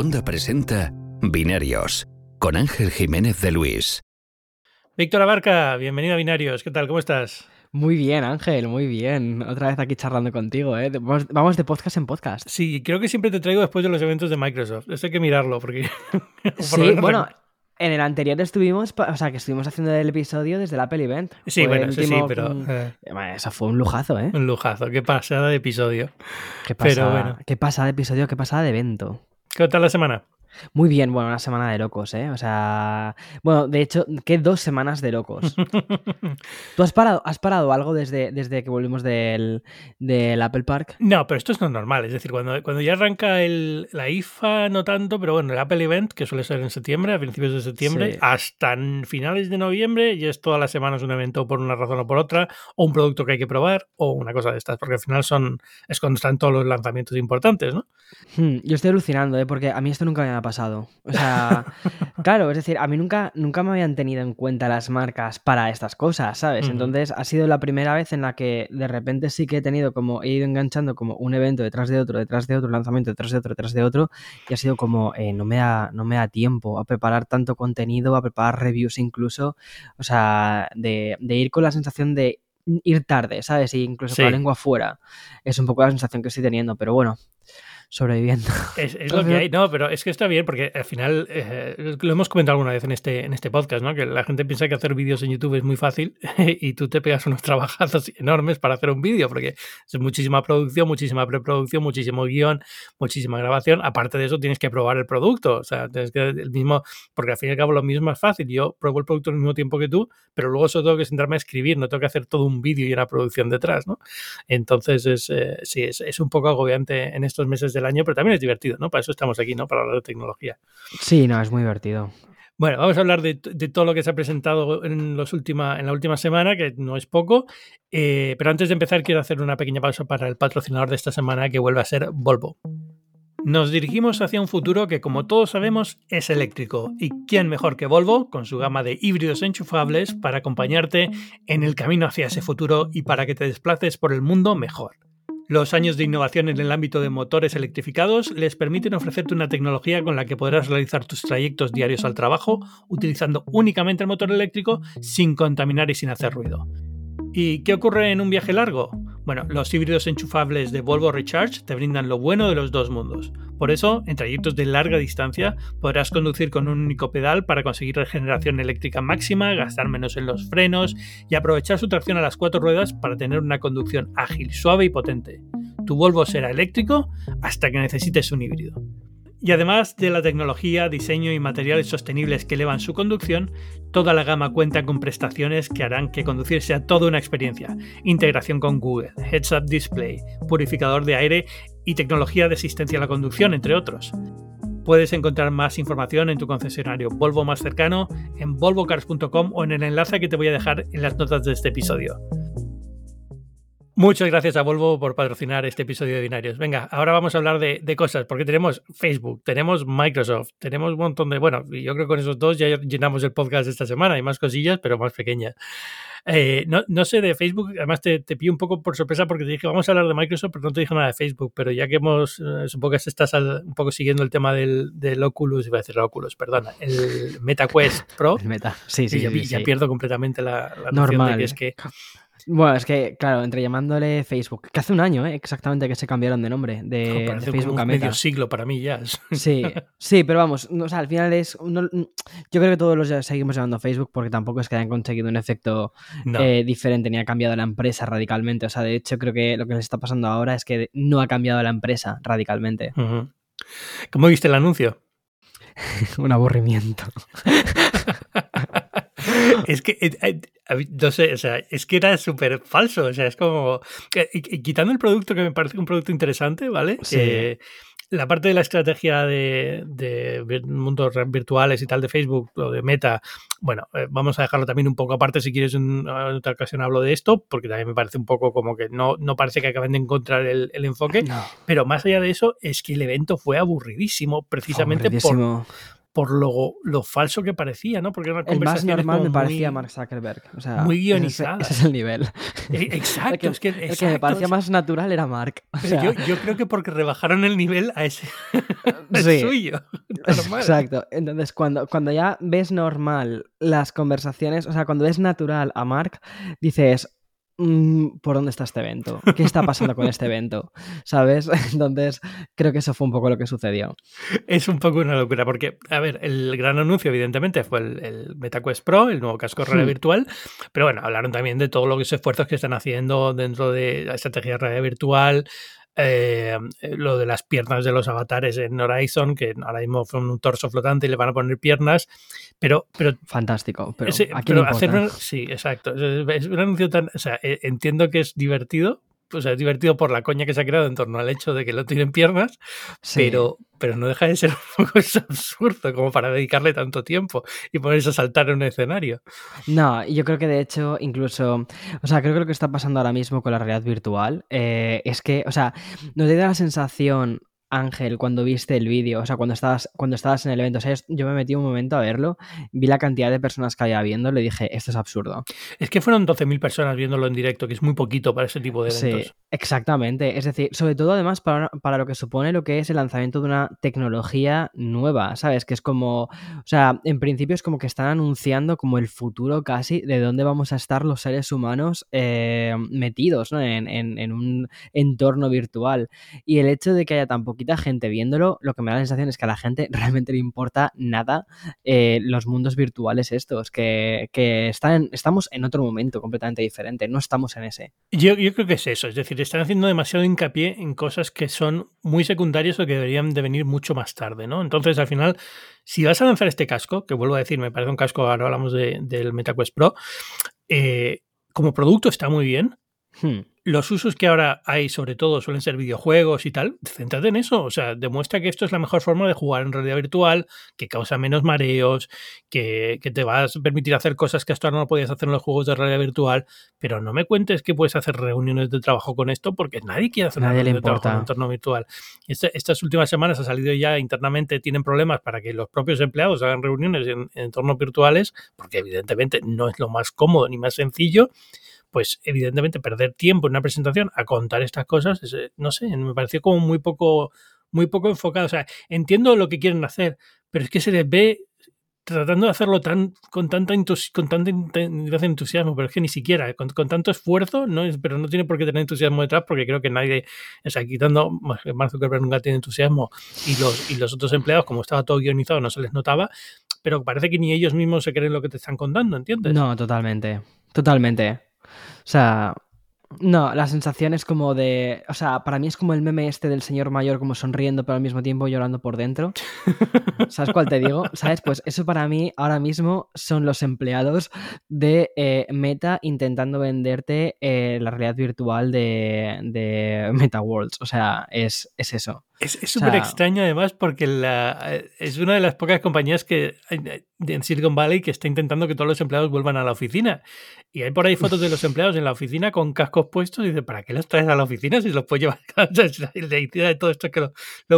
Onda presenta Binarios, con Ángel Jiménez de Luis. Víctor Abarca, bienvenido a Binarios. ¿Qué tal? ¿Cómo estás? Muy bien, Ángel, muy bien. Otra vez aquí charlando contigo, ¿eh? Vamos de podcast en podcast. Sí, creo que siempre te traigo después de los eventos de Microsoft. Esto hay que mirarlo, porque... sí, bueno, en el anterior estuvimos... O sea, que estuvimos haciendo el episodio desde el Apple Event. Sí, fue bueno, último, sí, pero... Eso fue un lujazo, ¿eh? Un lujazo. Qué pasada de episodio. Qué pasada, pero bueno. Qué pasada de episodio, qué pasada de evento. ¿Qué tal la semana? Muy bien, bueno, una semana de locos, ¿eh? O sea, bueno, de hecho, ¿qué 2 semanas de locos? ¿Tú has parado algo desde que volvimos del Apple Park? No, pero esto es no normal, es decir, cuando ya arranca la IFA, no tanto, pero bueno, el Apple Event, que suele ser en septiembre, a principios de septiembre, sí, hasta finales de noviembre, y es todas las semanas un evento por una razón o por otra, o un producto que hay que probar, o una cosa de estas, porque al final es cuando están todos los lanzamientos importantes, ¿no? Yo estoy alucinando, ¿eh? Porque a mí esto nunca me ha pasado. O sea, claro, es decir, a mí nunca me habían tenido en cuenta las marcas para estas cosas, ¿sabes? Uh-huh. Entonces ha sido la primera vez en la que de repente sí que he ido enganchando como un evento detrás de otro, lanzamiento detrás de otro, y ha sido como no me da tiempo a preparar tanto contenido, a preparar reviews incluso, o sea, de ir con la sensación de ir tarde, ¿sabes? Y incluso sí, con la lengua fuera. Es un poco la sensación que estoy teniendo, pero bueno, sobreviviendo. Es lo que hay, no, pero es que está bien porque al final, lo hemos comentado alguna vez en este podcast, ¿no? Que la gente piensa que hacer vídeos en YouTube es muy fácil y tú te pegas unos trabajazos enormes para hacer un vídeo porque es muchísima producción, muchísima preproducción, muchísimo guión, muchísima grabación. Aparte de eso tienes que probar el producto, o sea, tienes que el mismo, porque al fin y al cabo lo mismo es fácil. Yo pruebo el producto al mismo tiempo que tú, pero luego eso tengo que sentarme a escribir, no tengo que hacer todo un vídeo y una producción detrás, ¿no? Entonces es un poco agobiante en estos meses del año, pero también es divertido, ¿no? Para eso estamos aquí, ¿no? Para hablar de tecnología. Sí, no, es muy divertido. Bueno, vamos a hablar de todo lo que se ha presentado en la última semana, que no es poco, pero antes de empezar quiero hacer una pequeña pausa para el patrocinador de esta semana, que vuelve a ser Volvo. Nos dirigimos hacia un futuro que, como todos sabemos, es eléctrico. ¿Y quién mejor que Volvo, con su gama de híbridos enchufables, para acompañarte en el camino hacia ese futuro y para que te desplaces por el mundo mejor? Los años de innovación en el ámbito de motores electrificados les permiten ofrecerte una tecnología con la que podrás realizar tus trayectos diarios al trabajo utilizando únicamente el motor eléctrico sin contaminar y sin hacer ruido. ¿Y qué ocurre en un viaje largo? Bueno, los híbridos enchufables de Volvo Recharge te brindan lo bueno de los dos mundos. Por eso, en trayectos de larga distancia podrás conducir con un único pedal para conseguir regeneración eléctrica máxima, gastar menos en los frenos y aprovechar su tracción a las 4 ruedas para tener una conducción ágil, suave y potente. Tu Volvo será eléctrico hasta que necesites un híbrido. Y además de la tecnología, diseño y materiales sostenibles que elevan su conducción, toda la gama cuenta con prestaciones que harán que conducir sea toda una experiencia. Integración con Google, Heads-Up Display, purificador de aire y tecnología de asistencia a la conducción, entre otros. Puedes encontrar más información en tu concesionario Volvo más cercano, en volvocars.com o en el enlace que te voy a dejar en las notas de este episodio. Muchas gracias a Volvo por patrocinar este episodio de Binarios. Venga, ahora vamos a hablar de cosas, porque tenemos Facebook, tenemos Microsoft, tenemos un montón de... Bueno, yo creo que con esos dos ya llenamos el podcast de esta semana. Hay más cosillas, pero más pequeñas. No sé de Facebook, además te pillo un poco por sorpresa porque te dije vamos a hablar de Microsoft, pero no te dije nada de Facebook. Pero ya que supongo que estás un poco siguiendo el tema del Oculus, iba a decir Oculus, perdona, el Meta Quest Pro. El Meta, sí. Ya pierdo completamente la noción de que es que... Bueno, es que, claro, entre llamándole Facebook, que hace un año, exactamente, que se cambiaron de nombre, de Facebook como a Meta. Medio siglo para mí ya. Sí, pero vamos, no, o sea, al final yo creo que todos los ya seguimos llamando Facebook porque tampoco es que hayan conseguido un efecto diferente ni ha cambiado la empresa radicalmente. O sea, de hecho, creo que lo que les está pasando ahora es que no ha cambiado la empresa radicalmente. Uh-huh. ¿Cómo viste el anuncio? Un aburrimiento. Es que, no sé, o sea, es que era súper falso, o sea, es como, quitando el producto que me parece un producto interesante, ¿vale? Sí. La parte de la estrategia de mundos virtuales y tal de Facebook o de Meta, bueno, vamos a dejarlo también un poco aparte. Si quieres en otra ocasión hablo de esto, porque también me parece un poco como que no parece que acaben de encontrar el enfoque, no. Pero más allá de eso, es que el evento fue aburridísimo precisamente por... por lo falso que parecía, ¿no? Porque era una conversación. El más normal me parecía Mark Zuckerberg. O sea, muy guionizada. Ese es el nivel. Exacto. El que, el que me parecía más natural era Mark. O sea, yo creo que porque rebajaron el nivel a ese suyo. Normal. Exacto. Entonces, cuando ya ves normal las conversaciones, o sea, cuando ves natural a Mark, dices, ¿por dónde está este evento? ¿Qué está pasando con este evento? ¿Sabes? Entonces, creo que eso fue un poco lo que sucedió. Es un poco una locura porque, a ver, el gran anuncio evidentemente fue el Meta Quest Pro, el nuevo casco realidad virtual, pero bueno, hablaron también de todos los esfuerzos que están haciendo dentro de la estrategia de realidad virtual, lo de las piernas de los avatares en Horizon, que ahora mismo fue un torso flotante y le van a poner piernas, pero fantástico, pero, ese, ¿a quién pero hacer un, sí, exacto, es un anuncio tan, o sea, entiendo que es divertido, o sea, es divertido por la coña que se ha creado en torno al hecho de que no tienen piernas, sí, pero no deja de ser un poco absurdo como para dedicarle tanto tiempo y ponerse a saltar en un escenario. No, yo creo que de hecho incluso, o sea, creo que lo que está pasando ahora mismo con la realidad virtual es que, o sea, nos da la sensación, Ángel, cuando viste el vídeo, o sea, cuando estabas en el evento, o sea, yo me metí un momento a verlo, vi la cantidad de personas que había viendo, le dije, esto es absurdo. Es que fueron 12.000 personas viéndolo en directo, que es muy poquito para ese tipo de eventos. Sí, exactamente. Es decir, sobre todo además para lo que supone lo que es el lanzamiento de una tecnología nueva, ¿sabes? Que es como, o sea, en principio es como que están anunciando como el futuro casi de dónde vamos a estar los seres humanos metidos, ¿no? En un entorno virtual. Y el hecho de que haya tampoco gente viéndolo, lo que me da la sensación es que a la gente realmente le importa nada los mundos virtuales estos, que estamos en otro momento completamente diferente, no estamos en ese. Yo creo que es eso, es decir, están haciendo demasiado hincapié en cosas que son muy secundarias o que deberían de venir mucho más tarde, ¿no? Entonces, al final, si vas a lanzar este casco, que vuelvo a decir, me parece un casco, ahora hablamos del Meta Quest Pro, como producto está muy bien, Los usos que ahora hay, sobre todo, suelen ser videojuegos y tal. Céntrate en eso. O sea, demuestra que esto es la mejor forma de jugar en realidad virtual, que causa menos mareos, que te vas a permitir hacer cosas que hasta ahora no podías hacer en los juegos de realidad virtual. Pero no me cuentes que puedes hacer reuniones de trabajo con esto, porque nadie quiere hacer reuniones de trabajo en un entorno virtual. Estas últimas semanas ha salido ya internamente, tienen problemas para que los propios empleados hagan reuniones en entornos virtuales, porque evidentemente no es lo más cómodo ni más sencillo. Pues evidentemente perder tiempo en una presentación a contar estas cosas, no sé, me pareció como muy poco enfocado. O sea, entiendo lo que quieren hacer, pero es que se les ve tratando de hacerlo con tanto entusiasmo, pero es que ni siquiera, con tanto esfuerzo, no es, pero no tiene por qué tener entusiasmo detrás, porque creo que nadie, o sea, quitando, Mark Zuckerberg nunca tiene entusiasmo, y los otros empleados, como estaba todo guionizado, no se les notaba, pero parece que ni ellos mismos se creen lo que te están contando, ¿entiendes? No, totalmente. O sea, no, la sensación es como de... O sea, para mí es como el meme este del señor mayor como sonriendo pero al mismo tiempo llorando por dentro. ¿Sabes cuál te digo? ¿Sabes? Pues eso para mí ahora mismo son los empleados de Meta intentando venderte la realidad virtual de Meta Worlds. O sea, es eso. Es súper extraño además porque es una de las pocas compañías que en Silicon Valley que está intentando que todos los empleados vuelvan a la oficina. Y hay por ahí fotos de los empleados en la oficina con cascos puestos y dice, ¿para qué los traes a la oficina si los puedes llevar a casa? La idea de todo esto es que lo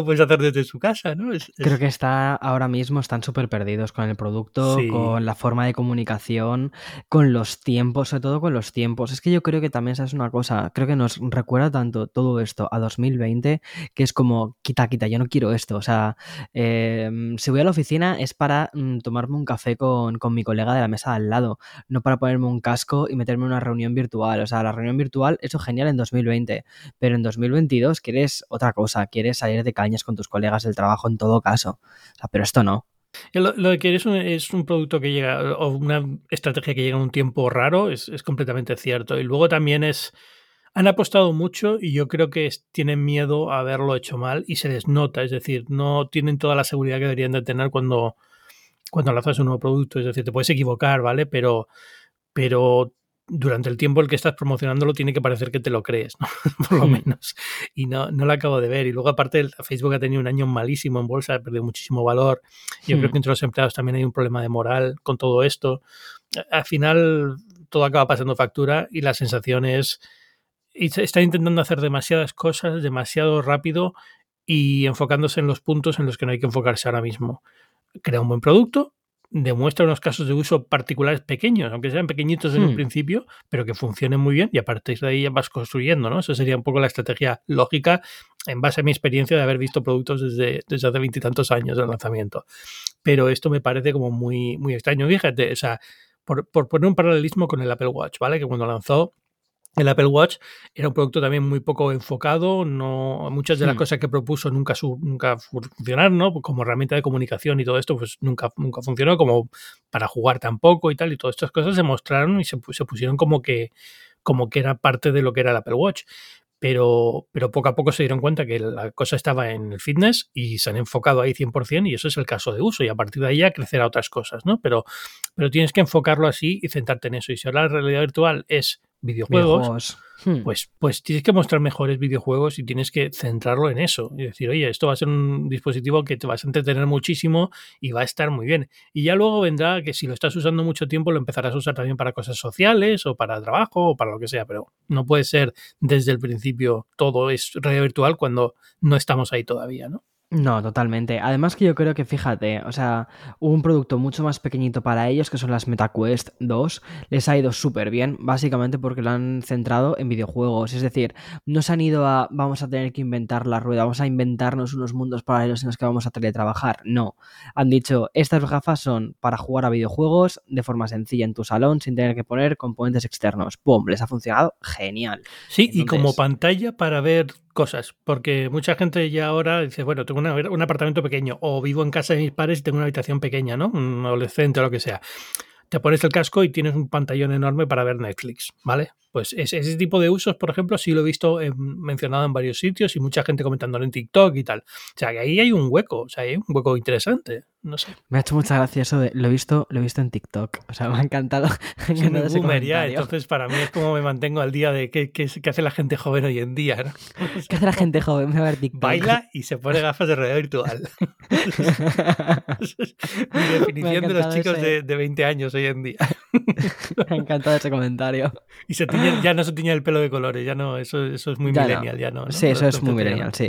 puedes hacer desde su casa, ¿no? Creo que ahora mismo están súper perdidos con el producto, sí, con la forma de comunicación, con los tiempos, sobre todo con los tiempos. Es que yo creo que también esa es una cosa, creo que nos recuerda tanto todo esto a 2020 que es como quita, yo no quiero esto, o sea, si voy a la oficina es para tomarme un café con mi colega de la mesa de al lado, no para ponerme un casco y meterme en una reunión virtual. O sea, la reunión virtual, eso genial en 2020, pero en 2022 quieres otra cosa, quieres salir de cañas con tus colegas del trabajo en todo caso, o sea, pero esto no. Lo de que es un producto que llega, o una estrategia que llega en un tiempo raro, es completamente cierto, y luego también es... Han apostado mucho y yo creo que tienen miedo a haberlo hecho mal y se les nota, es decir, no tienen toda la seguridad que deberían de tener cuando lanzas un nuevo producto, es decir, te puedes equivocar, ¿vale? Pero durante el tiempo el que estás promocionándolo tiene que parecer que te lo crees, ¿no? Por lo menos, y no lo acabo de ver. Y luego aparte Facebook ha tenido un año malísimo en bolsa, ha perdido muchísimo valor, yo creo que entre los empleados también hay un problema de moral con todo esto. Al final todo acaba pasando factura y la sensación es... Está intentando hacer demasiadas cosas demasiado rápido y enfocándose en los puntos en los que no hay que enfocarse ahora mismo. crea un buen producto, demuestra unos casos de uso particulares pequeños, aunque sean pequeñitos en el principio, pero que funcionen muy bien y a partir de ahí vas construyendo, ¿no? Esa sería un poco la estrategia lógica en base a mi experiencia de haber visto productos desde hace 20 y tantos años del lanzamiento. Pero esto me parece como muy, muy extraño. Fíjate, o sea, por poner un paralelismo con el Apple Watch, ¿vale? Que cuando lanzó el Apple Watch era un producto también muy poco enfocado, no, muchas de las cosas que propuso nunca funcionaron, ¿no? Como herramienta de comunicación y todo esto, pues nunca funcionó, como para jugar tampoco y tal, y todas estas cosas se mostraron y se pusieron como que era parte de lo que era el Apple Watch. Pero poco a poco se dieron cuenta que la cosa estaba en el fitness y se han enfocado ahí 100% y eso es el caso de uso y a partir de ahí ya crecerá otras cosas, ¿no? Pero tienes que enfocarlo así y centrarte en eso. Y si ahora la realidad virtual es videojuegos. Pues tienes que mostrar mejores videojuegos y tienes que centrarlo en eso y decir, oye, esto va a ser un dispositivo que te vas a entretener muchísimo y va a estar muy bien. Y ya luego vendrá que si lo estás usando mucho tiempo lo empezarás a usar también para cosas sociales o para trabajo o para lo que sea, pero no puede ser desde el principio todo es realidad virtual cuando no estamos ahí todavía, ¿no? No, totalmente. Además que yo creo que, fíjate, o sea, un producto mucho más pequeñito para ellos, que son las Meta Quest 2, les ha ido súper bien, básicamente porque lo han centrado en videojuegos. Es decir, no se han ido a, vamos a tener que inventar la rueda, vamos a inventarnos unos mundos paralelos en los que vamos a teletrabajar. No, han dicho, estas gafas son para jugar a videojuegos de forma sencilla en tu salón, sin tener que poner componentes externos. ¡Pum! Les ha funcionado genial. Sí, entonces, y como pantalla para ver cosas, porque mucha gente ya ahora dice, bueno, tengo un apartamento pequeño o vivo en casa de mis padres y tengo una habitación pequeña, ¿no? Un adolescente o lo que sea. Te pones el casco y tienes un pantallón enorme para ver Netflix, ¿vale? Pues ese tipo de usos, por ejemplo, sí lo he visto mencionado en varios sitios y mucha gente comentándolo en TikTok y tal. O sea, que ahí hay un hueco, o sea, hay un hueco interesante. No sé. Me ha hecho mucha gracia eso de lo he visto en TikTok. O sea, me ha encantado. Me ha encantado ese comentario. Entonces, para mí es como me mantengo al día de qué hace la gente joven hoy en día, ¿no? ¿Qué hace la gente joven? Me va a ver TikTok. Baila y se pone gafas de realidad virtual. Mi definición de los chicos de 20 años hoy en día. Me ha encantado ese comentario. Y ya no se tiñe el pelo de colores, ya no, eso es muy ya millennial, no. Ya no. Sí, eso es muy millennial, sí.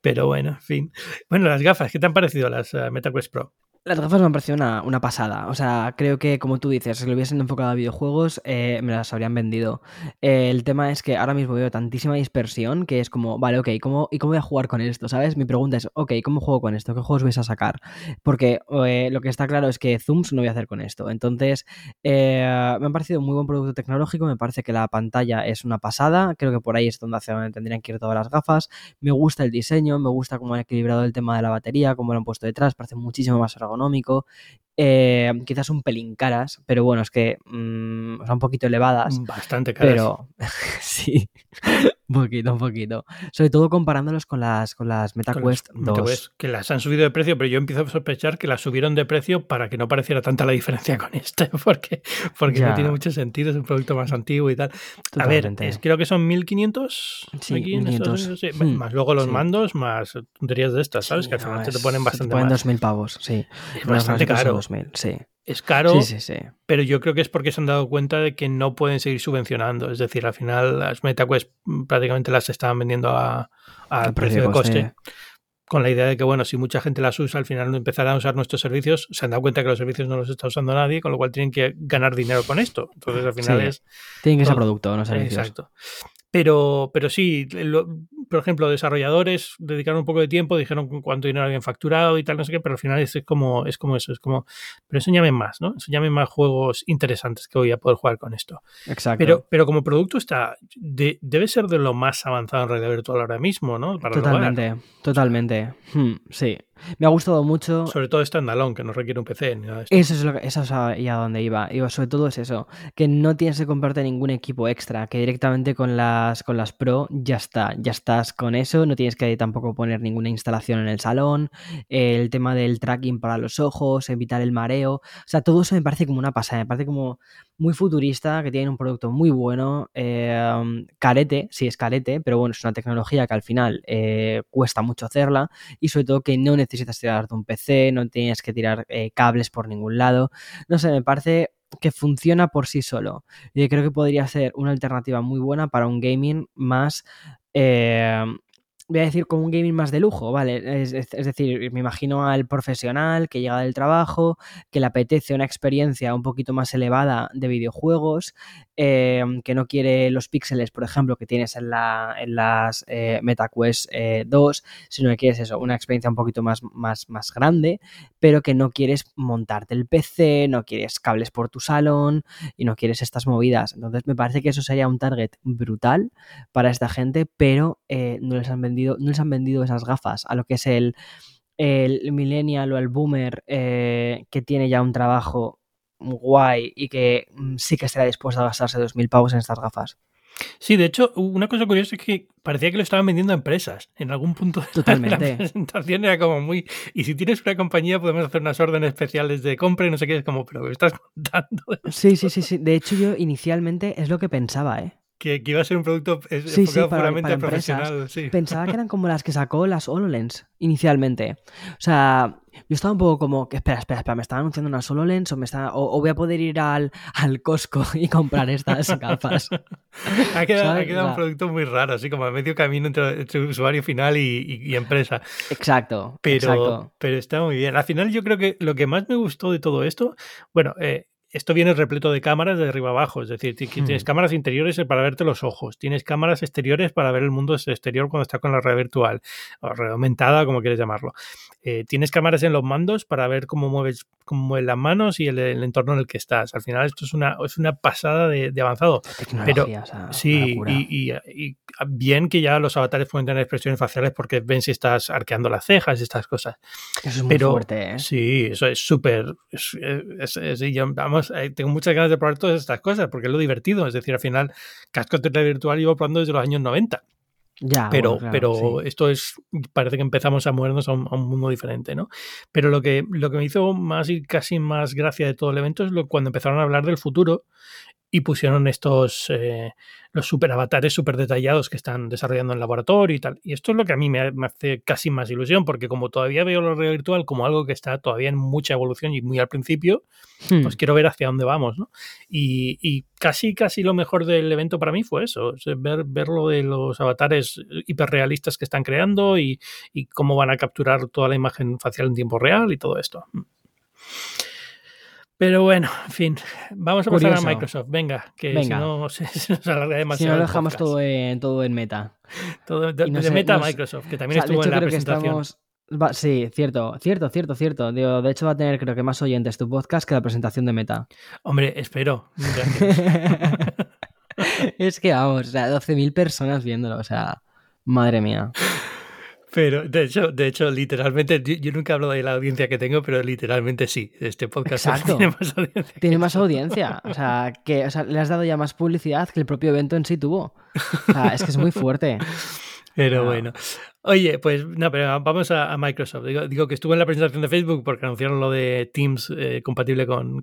Pero bueno, en fin. Bueno, las gafas, ¿qué te han parecido las Meta Quest Pro? Las gafas me han parecido una pasada. O sea, creo que, como tú dices, si lo hubiesen enfocado a videojuegos, me las habrían vendido. El tema es que ahora mismo veo tantísima dispersión que es como, vale, ok, ¿cómo voy a jugar con esto? ¿Sabes? Mi pregunta es, ok, ¿cómo juego con esto? ¿Qué juegos vais a sacar? Porque lo que está claro es que zooms no voy a hacer con esto. Entonces, me han parecido un muy buen producto tecnológico. Me parece que la pantalla es una pasada. Creo que por ahí es donde tendrían que ir todas las gafas. Me gusta el diseño, me gusta cómo han equilibrado el tema de la batería, cómo lo han puesto detrás. Parece muchísimo más ergonómico. Quizás un pelín caras, pero bueno, es que son un poquito elevadas. Bastante caras. Pero sí, un poquito. Sobre todo comparándolos con las Meta Quest 2. Que las han subido de precio, pero yo empiezo a sospechar que las subieron de precio para que no pareciera tanta la diferencia con este, porque no tiene mucho sentido, es un producto más antiguo y tal. Totalmente. A ver, creo que son 1.500. Sí, 1.500. Sí. Más luego los mandos, más tonterías de estas, ¿sabes? Sí, que al final te ponen bastante más. Se te ponen 2.000 pavos, sí. Es bastante caro. 2000, sí. Es caro, sí. Pero yo creo que es porque se han dado cuenta de que no pueden seguir subvencionando. Es decir, al final las Meta Quest prácticamente las estaban vendiendo al precio de coste. Con la idea de que, bueno, si mucha gente las usa, al final no empezarán a usar nuestros servicios. Se han dado cuenta que los servicios no los está usando nadie, con lo cual tienen que ganar dinero con esto. Entonces, al final es... Tienen que ser producto, no servicios. Exacto. Pero sí, por ejemplo, desarrolladores dedicaron un poco de tiempo, dijeron cuánto dinero habían facturado y tal, no sé qué, pero al final es como eso, pero enséñame más, ¿no? Enséñame más juegos interesantes que voy a poder jugar con esto. Exacto. Pero como producto debe ser de lo más avanzado en realidad virtual ahora mismo, ¿no? Para totalmente. Sí. Me ha gustado mucho. Sobre todo standalone, que no requiere un PC ni nada de esto. Eso es ahí a donde iba. Sobre todo es eso, que no tienes que comprarte ningún equipo extra, que directamente con las Pro ya estás con eso, no tienes que tampoco poner ninguna instalación en el salón, el tema del tracking para los ojos, evitar el mareo, o sea, todo eso me parece como una pasada, me parece como muy futurista, que tienen un producto muy bueno, carete, pero bueno, es una tecnología que al final cuesta mucho hacerla y sobre todo que no necesitas tirarte un PC, no tienes que tirar cables por ningún lado, no sé, me parece que funciona por sí solo. Yo creo que podría ser una alternativa muy buena para un gaming más voy a decir como un gaming más de lujo, ¿vale? Es decir, me imagino al profesional que llega del trabajo, que le apetece una experiencia un poquito más elevada de videojuegos, que no quiere los píxeles, por ejemplo, que tienes en las Meta Quest 2, sino que quieres eso, una experiencia un poquito más grande, pero que no quieres montarte el PC, no quieres cables por tu salón y no quieres estas movidas. Entonces me parece que eso sería un target brutal para esta gente, pero no les han vendido esas gafas a lo que es el millennial o el boomer que tiene ya un trabajo guay y que sí que estará dispuesto a gastarse 2.000 pavos en estas gafas. Sí, de hecho, una cosa curiosa es que parecía que lo estaban vendiendo a empresas. En algún punto de la presentación era como muy... Y si tienes una compañía podemos hacer unas órdenes especiales de compra y no sé qué. Es como, pero ¿qué estás contando? Sí. De hecho, yo inicialmente es lo que pensaba, ¿eh? Que iba a ser un producto puramente profesional. Sí. Pensaba que eran como las que sacó las HoloLens inicialmente. O sea, yo estaba un poco como, espera, ¿me están anunciando unas HoloLens o voy a poder ir al Costco y comprar estas gafas? ha quedado un producto muy raro, así como a medio camino entre usuario final y empresa. Exacto, pero está muy bien. Al final yo creo que lo que más me gustó de todo esto, bueno... Esto viene repleto de cámaras de arriba abajo, es decir, tienes cámaras interiores para verte los ojos, tienes cámaras exteriores para ver el mundo exterior cuando estás con la red virtual o red aumentada, como quieres llamarlo. Tienes cámaras en los mandos para ver cómo mueves las manos y el entorno en el que estás. Al final esto es una pasada de avanzado. Pero o sea, sí, y bien que ya los avatares pueden tener expresiones faciales porque ven si estás arqueando las cejas y estas cosas. Eso es muy fuerte, ¿eh? Sí, eso es súper... tengo muchas ganas de probar todas estas cosas porque es lo divertido, es decir, al final cascos de realidad virtual llevo probando desde los años 90 ya, pero esto es, parece que empezamos a movernos a un mundo diferente, ¿no? Pero lo que me hizo más y casi más gracia de todo el evento es cuando empezaron a hablar del futuro y pusieron estos los super avatares super detallados que están desarrollando en el laboratorio y tal, y esto es lo que a mí me hace casi más ilusión, porque como todavía veo la realidad virtual como algo que está todavía en mucha evolución y muy al principio, pues quiero ver hacia dónde vamos, ¿no? Y casi lo mejor del evento para mí fue eso, ver lo de los avatares hiperrealistas que están creando y cómo van a capturar toda la imagen facial en tiempo real y todo esto. Pero bueno, en fin, vamos a pasar a Microsoft. Venga, si no se nos alarga demasiado. Si no lo dejamos todo en Meta. Todo de Meta a Microsoft, que también estuvo en la presentación. Sí, cierto. De hecho va a tener creo que más oyentes tu podcast que la presentación de Meta. Hombre, espero. Es que vamos, o sea, 12.000 personas viéndolo, o sea, madre mía. Pero, de hecho, literalmente, yo nunca hablo de la audiencia que tengo, pero literalmente sí, este podcast tiene más audiencia. Tiene más audiencia, o sea, le has dado ya más publicidad que el propio evento en sí tuvo. O sea, es que es muy fuerte. Pero bueno. Oye, pues no, pero vamos a Microsoft. Digo que estuvo en la presentación de Facebook porque anunciaron lo de Teams compatible con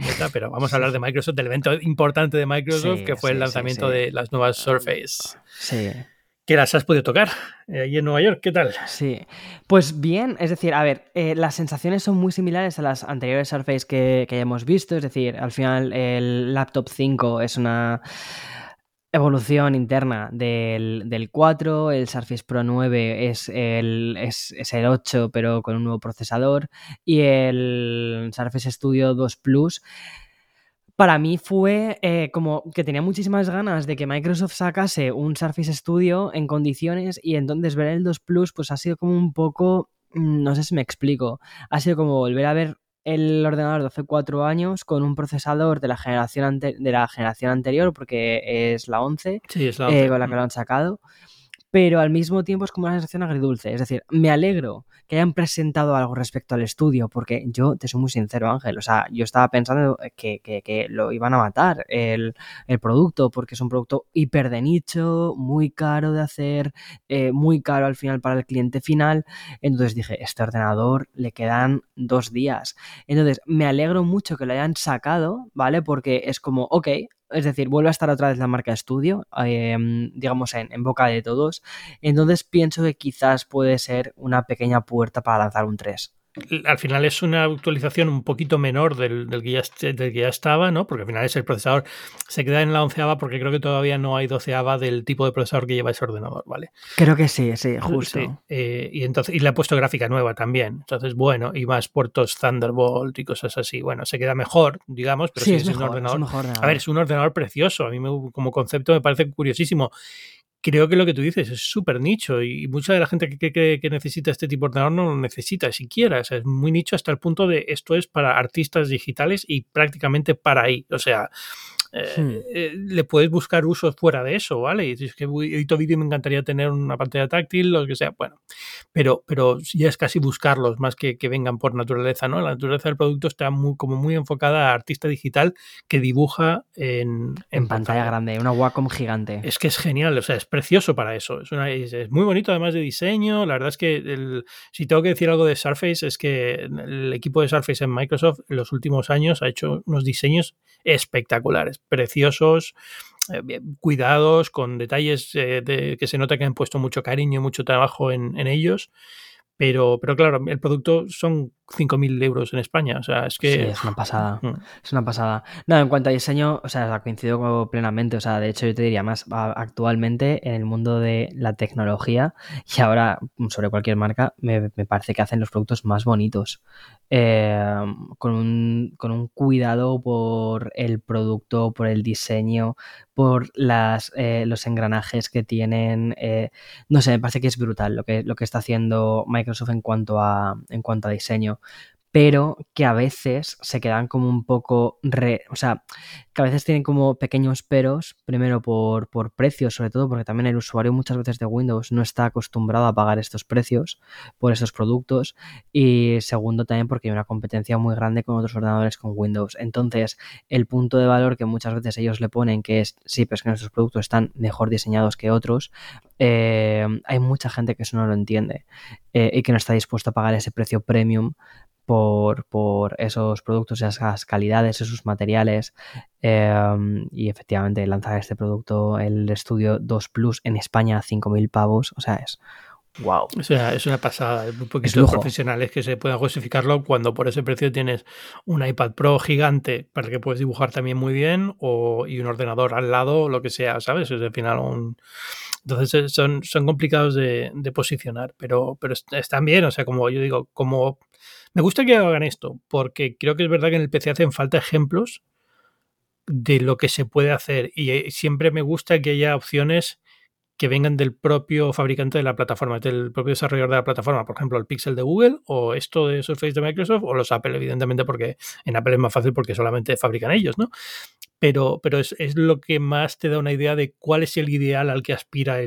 Meta, pero vamos a hablar de Microsoft, del evento importante de Microsoft, que fue el lanzamiento de las nuevas Surface. Sí. ¿Que las has podido tocar allí en Nueva York? ¿Qué tal? Sí, pues bien, es decir, a ver, las sensaciones son muy similares a las anteriores Surface que hayamos visto, es decir, al final el Laptop 5 es una evolución interna del 4, el Surface Pro 9 es el 8 pero con un nuevo procesador y el Surface Studio 2 Plus... Para mí fue como que tenía muchísimas ganas de que Microsoft sacase un Surface Studio en condiciones y entonces ver el 2 Plus pues ha sido como un poco, no sé si me explico, ha sido como volver a ver el ordenador de hace 4 años con un procesador de la generación anterior porque es la 11, sí, es la 11. Con la que lo han sacado. Pero al mismo tiempo es como una sensación agridulce. Es decir, me alegro que hayan presentado algo respecto al estudio, porque yo te soy muy sincero, Ángel. O sea, yo estaba pensando que lo iban a matar el producto, porque es un producto hiper de nicho, muy caro de hacer, muy caro al final para el cliente final. Entonces dije, este ordenador le quedan 2 días. Entonces, me alegro mucho que lo hayan sacado, ¿vale? Porque es como, ok... Es decir, vuelve a estar otra vez la marca Studio, digamos, en boca de todos. Entonces pienso que quizás puede ser una pequeña puerta para lanzar un 3. al final es una actualización un poquito menor del que ya estaba, ¿no? Porque al final es el procesador, se queda en la 11ª porque creo que todavía no hay 12ª del tipo de procesador que lleva ese ordenador, ¿vale? Creo que sí, justo. Sí. Y entonces le ha puesto gráfica nueva también, entonces bueno, y más puertos Thunderbolt y cosas así, bueno, se queda mejor, digamos, pero sí es un ordenador. A ver, es un ordenador precioso, a mí como concepto me parece curiosísimo. Creo que lo que tú dices es súper nicho y mucha de la gente que necesita este tipo de ordenador no lo necesita siquiera. O sea, es muy nicho hasta el punto de esto es para artistas digitales y prácticamente para ahí. O sea, le puedes buscar usos fuera de eso, ¿vale? Y es que edito vídeo y me encantaría tener una pantalla táctil, lo que sea, bueno. Pero ya es casi buscarlos más que vengan por naturaleza, ¿no? La naturaleza del producto está muy enfocada a artista digital que dibuja en pantalla grande, una Wacom gigante. Es que es genial, o sea, es precioso para eso. Es muy bonito además de diseño. La verdad es que si tengo que decir algo de Surface es que el equipo de Surface en Microsoft en los últimos años ha hecho unos diseños espectaculares, preciosos, cuidados, con detalles que se nota que han puesto mucho cariño y mucho trabajo en ellos, pero claro, el producto son 5.000 euros en España, o sea, es que... Sí, es una pasada, es una pasada. No, en cuanto a diseño, o sea, coincido plenamente, o sea, de hecho yo te diría más, actualmente en el mundo de la tecnología y ahora sobre cualquier marca, me parece que hacen los productos más bonitos, con un cuidado por el producto, por el diseño, por los engranajes que tienen, no sé, me parece que es brutal lo que está haciendo Microsoft en cuanto a diseño, pero que a veces se quedan como un poco... o sea, que a veces tienen como pequeños peros, primero por precios, sobre todo, porque también el usuario muchas veces de Windows no está acostumbrado a pagar estos precios por estos productos, y segundo también porque hay una competencia muy grande con otros ordenadores con Windows. Entonces, el punto de valor que muchas veces ellos le ponen, que es, sí, pero es que nuestros productos están mejor diseñados que otros, hay mucha gente que eso no lo entiende y que no está dispuesto a pagar ese precio premium por esos productos, esas calidades, esos materiales, y efectivamente lanzar este producto, el Studio 2 Plus en España a 5.000 pavos, o sea, es wow. O sea, es una pasada, un poquito de profesionales que se puedan justificarlo cuando por ese precio tienes un iPad Pro gigante para el que puedes dibujar también muy bien y un ordenador al lado, lo que sea, ¿sabes? Es al final un... Entonces son complicados de posicionar, pero están bien, o sea, como yo digo, como... Me gusta que hagan esto, porque creo que es verdad que en el PC hacen falta ejemplos de lo que se puede hacer y siempre me gusta que haya opciones que vengan del propio fabricante de la plataforma, del propio desarrollador de la plataforma, por ejemplo el Pixel de Google o esto de Surface de Microsoft o los Apple, evidentemente, porque en Apple es más fácil porque solamente fabrican ellos, ¿no? Pero es lo que más te da una idea de cuál es el ideal al que aspira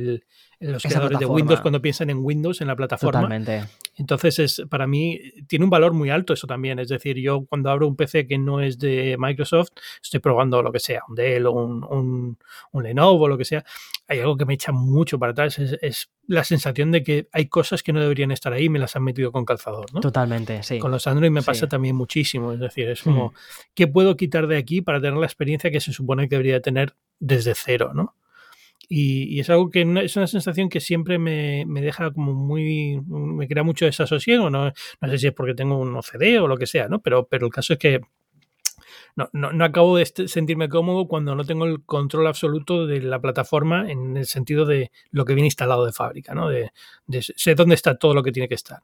los creadores de Windows cuando piensan en Windows, en la plataforma. Totalmente. Entonces, para mí, tiene un valor muy alto eso también. Es decir, yo cuando abro un PC que no es de Microsoft, estoy probando lo que sea, un Dell o un Lenovo, lo que sea. Hay algo que me echa mucho para atrás, es la sensación de que hay cosas que no deberían estar ahí y me las han metido con calzador, ¿no? Totalmente, sí. Con los Android me pasa también muchísimo, es decir, es como, ¿qué puedo quitar de aquí para tener la experiencia que se supone que debería tener desde cero, ¿no? Y es algo que es una sensación que siempre me deja como me crea mucho desasosiego, no sé si es porque tengo un OCD o lo que sea, ¿no? Pero el caso es que no acabo de sentirme cómodo cuando no tengo el control absoluto de la plataforma en el sentido de lo que viene instalado de fábrica, ¿no? De sé dónde está todo lo que tiene que estar.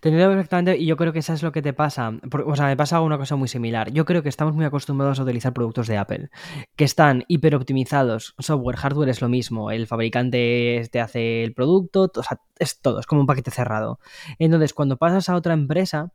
Te entiendo perfectamente y yo creo que eso es lo que te pasa. O sea, me pasa una cosa muy similar. Yo creo que estamos muy acostumbrados a utilizar productos de Apple que están hiperoptimizados. Software, hardware es lo mismo. El fabricante te hace el producto, o sea, es todo, es como un paquete cerrado. Entonces, cuando pasas a otra empresa,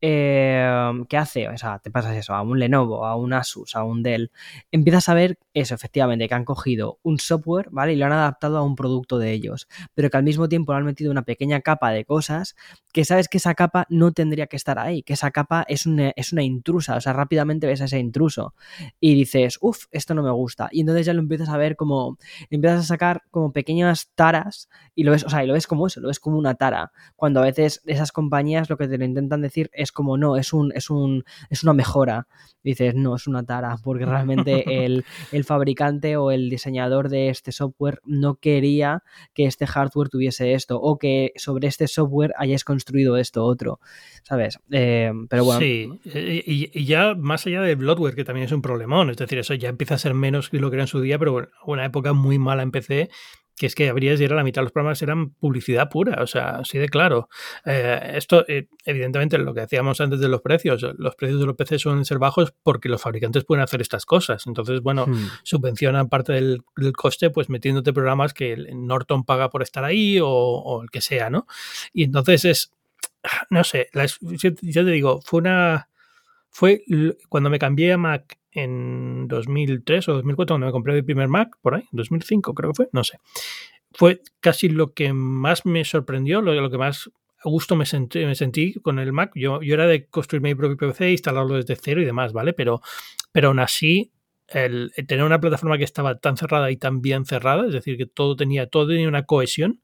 ¿qué hace? O sea, te pasas eso, a un Lenovo, a un Asus, a un Dell, empiezas a ver eso, efectivamente, que han cogido un software, ¿vale? Y lo han adaptado a un producto de ellos, pero que al mismo tiempo le han metido una pequeña capa de cosas que sabes que esa capa no tendría que estar ahí, que esa capa es una intrusa, o sea, rápidamente ves a ese intruso y dices, uff, esto no me gusta, y entonces ya lo empiezas a ver como, empiezas a sacar como pequeñas taras y lo ves, o sea, y lo ves como eso, lo ves como una tara, cuando a veces esas compañías lo que te lo intentan decir es como no, es una mejora, dices, no es una tara, porque realmente el fabricante o el diseñador de este software no quería que este hardware tuviese esto, o que sobre este software hayáis construido esto otro, ¿sabes? Pero bueno. Sí, y ya más allá del bloatware, que también es un problemón, es decir, eso ya empieza a ser menos que lo que era en su día, pero bueno, una época muy mala en PC, que es que habrías de ir a la mitad de los programas eran publicidad pura, o sea, así de claro. Esto, evidentemente, lo que decíamos antes de los precios de los PCs suelen ser bajos porque los fabricantes pueden hacer estas cosas. Entonces, bueno, subvencionan parte del coste, pues metiéndote programas que el Norton paga por estar ahí o el que sea, ¿no? Y entonces es, no sé, yo te digo, fue cuando me cambié a Mac en 2003 o 2004, cuando me compré mi primer Mac, por ahí, 2005 creo que fue, no sé. Fue casi lo que más me sorprendió, lo que más a gusto me sentí con el Mac. Yo era de construir mi propio PC, instalarlo desde cero y demás, ¿vale? Pero aún así, el tener una plataforma que estaba tan cerrada y tan bien cerrada, es decir, que todo tenía una cohesión,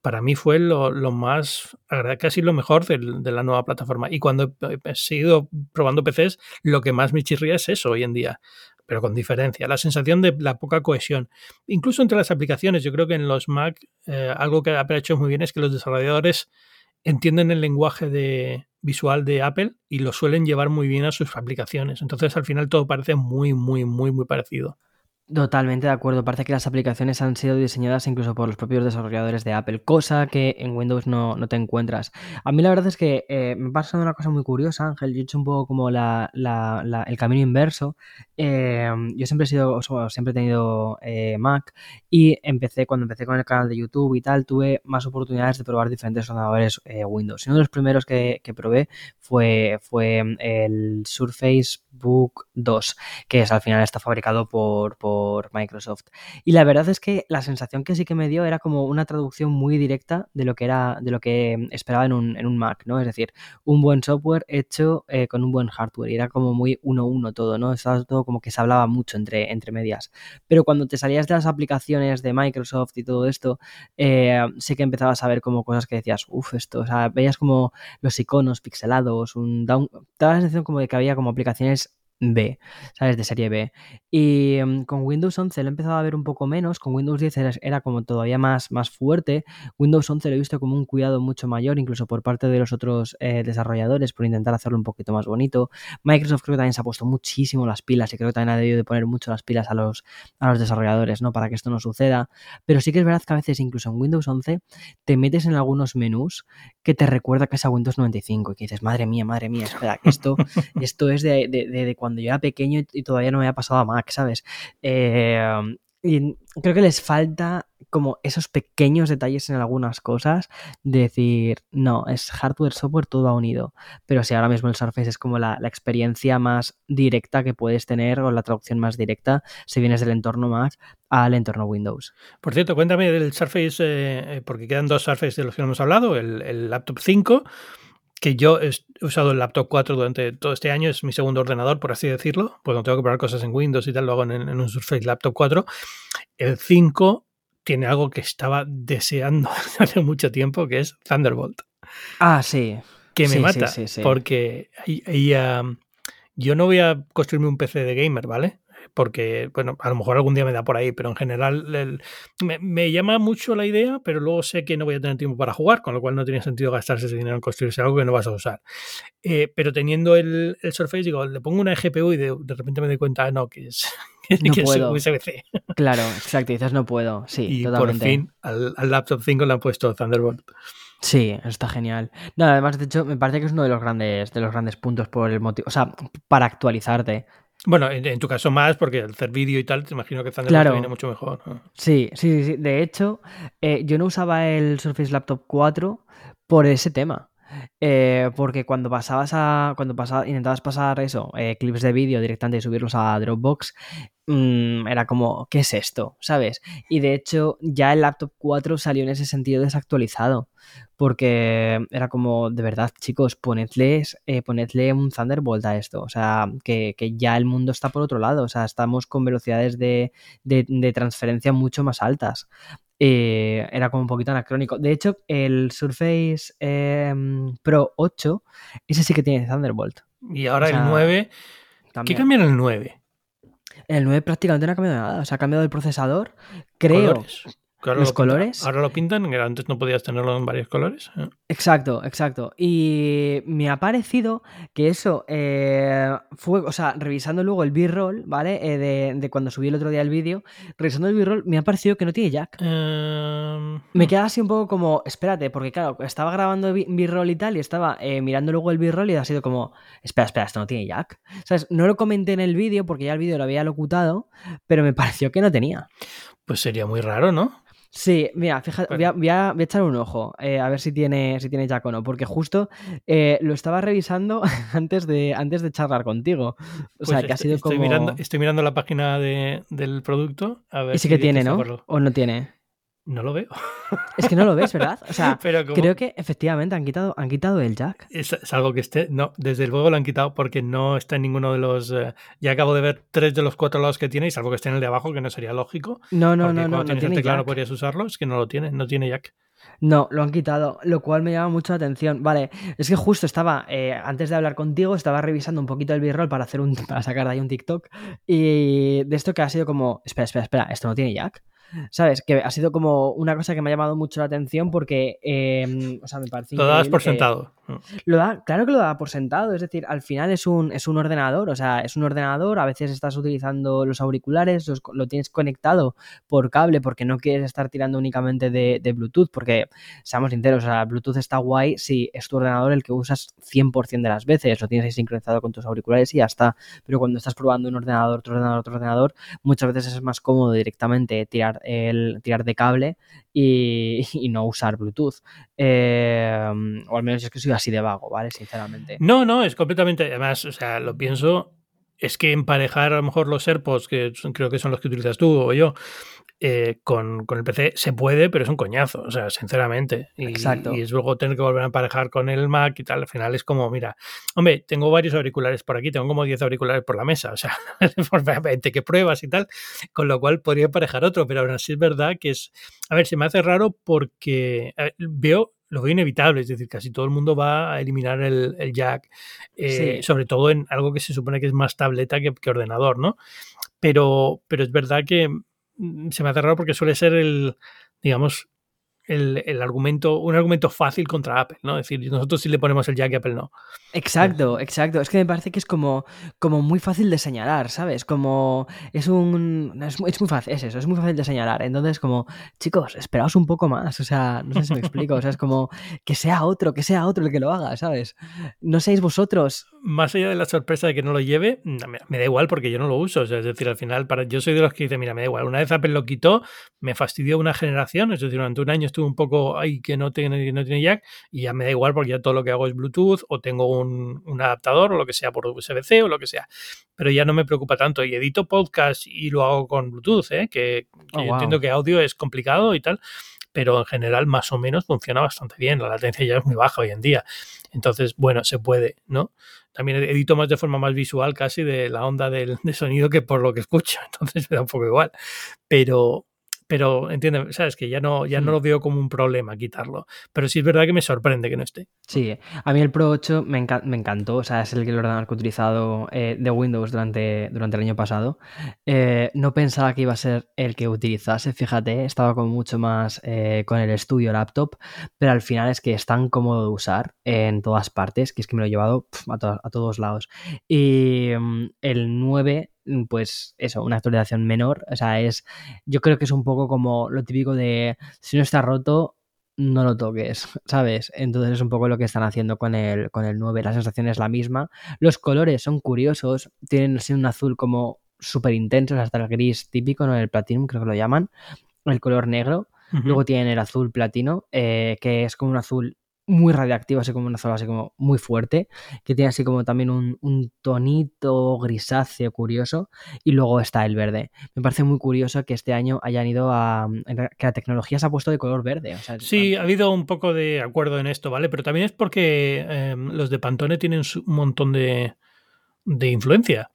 para mí fue lo más, casi lo mejor de la nueva plataforma. Y cuando he seguido probando PCs, lo que más me chirría es eso hoy en día, pero con diferencia. La sensación de la poca cohesión. Incluso entre las aplicaciones, yo creo que en los Mac, algo que Apple ha hecho muy bien es que los desarrolladores entienden el lenguaje visual de Apple y lo suelen llevar muy bien a sus aplicaciones. Entonces, al final todo parece muy, muy, muy, muy parecido. Totalmente de acuerdo, parece que las aplicaciones han sido diseñadas incluso por los propios desarrolladores de Apple, cosa que en Windows no te encuentras. A mí la verdad es que me ha pasado una cosa muy curiosa, Ángel, yo he hecho un poco como el camino inverso. Yo siempre he tenido Mac, y cuando empecé con el canal de YouTube y tal, tuve más oportunidades de probar diferentes ordenadores Windows. Y uno de los primeros que probé fue el Surface Book 2, que al final está fabricado por Microsoft. Y la verdad es que la sensación que sí que me dio era como una traducción muy directa de lo que esperaba en un Mac, ¿no? Es decir, un buen software hecho con un buen hardware. Y era como muy 1-1 todo, ¿no? Estaba todo como que se hablaba mucho entre medias. Pero cuando te salías de las aplicaciones de Microsoft y todo esto, sí que empezabas a ver como cosas que decías, esto, o sea, veías como los iconos pixelados, te da la sensación como de que había como aplicaciones B, ¿sabes? De serie B. Y con Windows 11 lo he empezado a ver un poco menos, con Windows 10 era como todavía más fuerte. Windows 11 lo he visto como un cuidado mucho mayor, incluso por parte de los otros desarrolladores, por intentar hacerlo un poquito más bonito. Microsoft creo que también se ha puesto muchísimo las pilas, y creo que también ha debido de poner mucho las pilas a los desarrolladores, ¿no? Para que esto no suceda. Pero sí que es verdad que a veces incluso en Windows 11 te metes en algunos menús que te recuerda que es a Windows 95 y que dices, madre mía, espera, que esto es de cuando yo era pequeño y todavía no me había pasado a Mac, ¿sabes? Y creo que les falta como esos pequeños detalles en algunas cosas, de decir, no, es hardware, software, todo va unido. Pero si ahora mismo el Surface es como la experiencia más directa que puedes tener, o la traducción más directa, si vienes del entorno Mac al entorno Windows. Por cierto, cuéntame del Surface, porque quedan dos Surface de los que no hemos hablado, el Laptop 5, que yo he usado el Laptop 4 durante todo este año, es mi segundo ordenador, por así decirlo, pues no tengo que probar cosas en Windows y tal, lo hago en un Surface Laptop 4. El 5 tiene algo que estaba deseando hace mucho tiempo, que es Thunderbolt. Ah, sí. Que me mata, sí. Porque yo no voy a construirme un PC de gamer, ¿vale? Porque, bueno, a lo mejor algún día me da por ahí, pero en general me llama mucho la idea, pero luego sé que no voy a tener tiempo para jugar, con lo cual no tiene sentido gastarse ese dinero en construirse algo que no vas a usar. Pero teniendo el Surface, digo, le pongo una GPU y de repente me doy cuenta, que es USB-C. Claro, exacto, dices no puedo, sí, y totalmente. Por fin al Laptop 5 le han puesto Thunderbolt. Sí, está genial. No, además, de hecho, me parece que es uno de los grandes puntos por el motivo, o sea, para actualizarte. Bueno, en tu caso más, porque al hacer vídeo y tal, te imagino que Thunderbolt claro. Viene mucho mejor, ¿no? Sí. De hecho, yo no usaba el Surface Laptop 4 por ese tema. Porque intentabas pasar eso, clips de vídeo directamente y subirlos a Dropbox, era como, ¿qué es esto? ¿Sabes? Y de hecho ya el Laptop 4 salió en ese sentido desactualizado, porque era como, de verdad, chicos, ponedle un Thunderbolt a esto, o sea, que ya el mundo está por otro lado, o sea, estamos con velocidades de transferencia mucho más altas. Era como un poquito anacrónico. De hecho, el Surface Pro 8, ese sí que tiene Thunderbolt. Y ahora, o sea, el 9, también. ¿Qué cambió en el 9? El 9 prácticamente no ha cambiado nada. O sea, ha cambiado el procesador, creo. Colores. Claro, los colores. Ahora lo pintan, que antes no podías tenerlo en varios colores. Exacto, exacto. Y me ha parecido que eso fue, o sea, revisando luego el B-roll, ¿vale? De cuando subí el otro día el vídeo, revisando el B-roll, me ha parecido que no tiene jack. Me quedaba así un poco como, espérate, porque claro, estaba grabando B-roll y tal, y estaba mirando luego el B-roll y ha sido como, espera, esto no tiene jack. ¿Sabes? No lo comenté en el vídeo porque ya el vídeo lo había locutado, pero me pareció que no tenía. Pues sería muy raro, ¿no? Sí, mira, fíjate, voy a echar un ojo a ver si tiene jack o no, porque justo lo estaba revisando antes de charlar contigo. O sea, pues que ha sido como... Estoy mirando la página del producto a ver. Y sí si que tiene, ¿no? Saberlo. ¿O no tiene? No lo veo. Es que no lo ves, ¿verdad? O sea, creo que efectivamente han quitado el jack. Es algo que esté... No, desde luego lo han quitado porque no está en ninguno de los... ya acabo de ver 3 de los 4 lados que tiene y salvo que esté en el de abajo, que no sería lógico. No. Cuando tienes el teclado no podrías usarlo, es que no lo tiene, no tiene jack. No, lo han quitado, lo cual me llama mucho la atención. Vale, es que justo estaba, antes de hablar contigo, estaba revisando un poquito el B-roll para sacar de ahí un TikTok y de esto que ha sido como, espera, esto no tiene jack. ¿Sabes? Que ha sido como una cosa que me ha llamado mucho la atención porque, o sea, me parece... Lo dabas por sentado. Claro que lo daba por sentado, es decir, al final es un ordenador, o sea, es un ordenador, a veces estás utilizando los auriculares, lo tienes conectado por cable porque no quieres estar tirando únicamente de Bluetooth, porque, seamos sinceros, o sea, Bluetooth está guay si es tu ordenador el que usas 100% de las veces, lo tienes ahí sincronizado con tus auriculares y ya está, pero cuando estás probando un ordenador, otro ordenador, muchas veces es más cómodo directamente tirar de cable y no usar Bluetooth, o al menos es que soy así de vago, ¿vale? Sinceramente. No, es completamente, además, o sea, lo pienso, es que emparejar a lo mejor los AirPods, que creo que son los que utilizas tú o yo, con el PC se puede, pero es un coñazo, o sea, sinceramente. Exacto. Y es luego tener que volver a emparejar con el Mac y tal, al final es como, mira, hombre, tengo varios auriculares por aquí, tengo como 10 auriculares por la mesa, o sea, obviamente que pruebas y tal, con lo cual podría emparejar otro, pero aún así es verdad que es, a ver, se me hace raro porque lo veo inevitable, es decir, casi todo el mundo va a eliminar el jack, sí. Sobre todo en algo que se supone que es más tableta que ordenador, ¿no? Pero es verdad que se me hace raro porque suele ser el argumento, un argumento fácil contra Apple, ¿no? Es decir, nosotros sí le ponemos el jack y Apple no. Exacto. Es que me parece que es como muy fácil de señalar, ¿sabes? Es muy fácil, es eso, es muy fácil de señalar. Entonces, como, chicos, esperaos un poco más. O sea, no sé si me explico. O sea, es como que sea otro el que lo haga, ¿sabes? No seáis vosotros. Más allá de la sorpresa de que no lo lleve, me da igual porque yo no lo uso. O sea, es decir, al final, yo soy de los que dicen, mira, me da igual. Una vez Apple lo quitó, me fastidió una generación, es decir, durante un año estuve un poco, que no tiene jack y ya me da igual porque ya todo lo que hago es Bluetooth o tengo un adaptador o lo que sea por USB-C o lo que sea, pero ya no me preocupa tanto y edito podcast y lo hago con Bluetooth, que yo entiendo que audio es complicado y tal, pero en general más o menos funciona bastante bien, la latencia ya es muy baja hoy en día, entonces bueno, se puede, ¿no? También edito más de forma más visual casi de la onda del sonido que por lo que escucho, entonces me da un poco igual, pero entiéndeme, sabes que ya no lo veo como un problema quitarlo, pero sí es verdad que me sorprende que no esté. Sí, a mí el Pro 8 me encantó, o sea, es el ordenador que he utilizado de Windows durante el año pasado. No pensaba que iba a ser el que utilizase, fíjate, estaba como mucho más con el Studio Laptop, pero al final es que es tan cómodo de usar en todas partes, que es que me lo he llevado a todos lados. Y el 9... pues eso, una actualización menor, o sea, yo creo que es un poco como lo típico de, si no está roto no lo toques, ¿sabes? Entonces es un poco lo que están haciendo con el 9, la sensación es la misma, los colores son curiosos, tienen así un azul como súper intenso, hasta el gris típico, ¿no? El platinum creo que lo llaman, el color negro, uh-huh. Luego tienen el azul platino, que es como un azul muy radiactivo, así como una zona así como muy fuerte, que tiene así como también un tonito grisáceo curioso, y luego está el verde. Me parece muy curioso que este año hayan ido que la tecnología se ha puesto de color verde. O sea, sí, ha habido un poco de acuerdo en esto, ¿vale? Pero también es porque los de Pantone tienen un montón de influencia.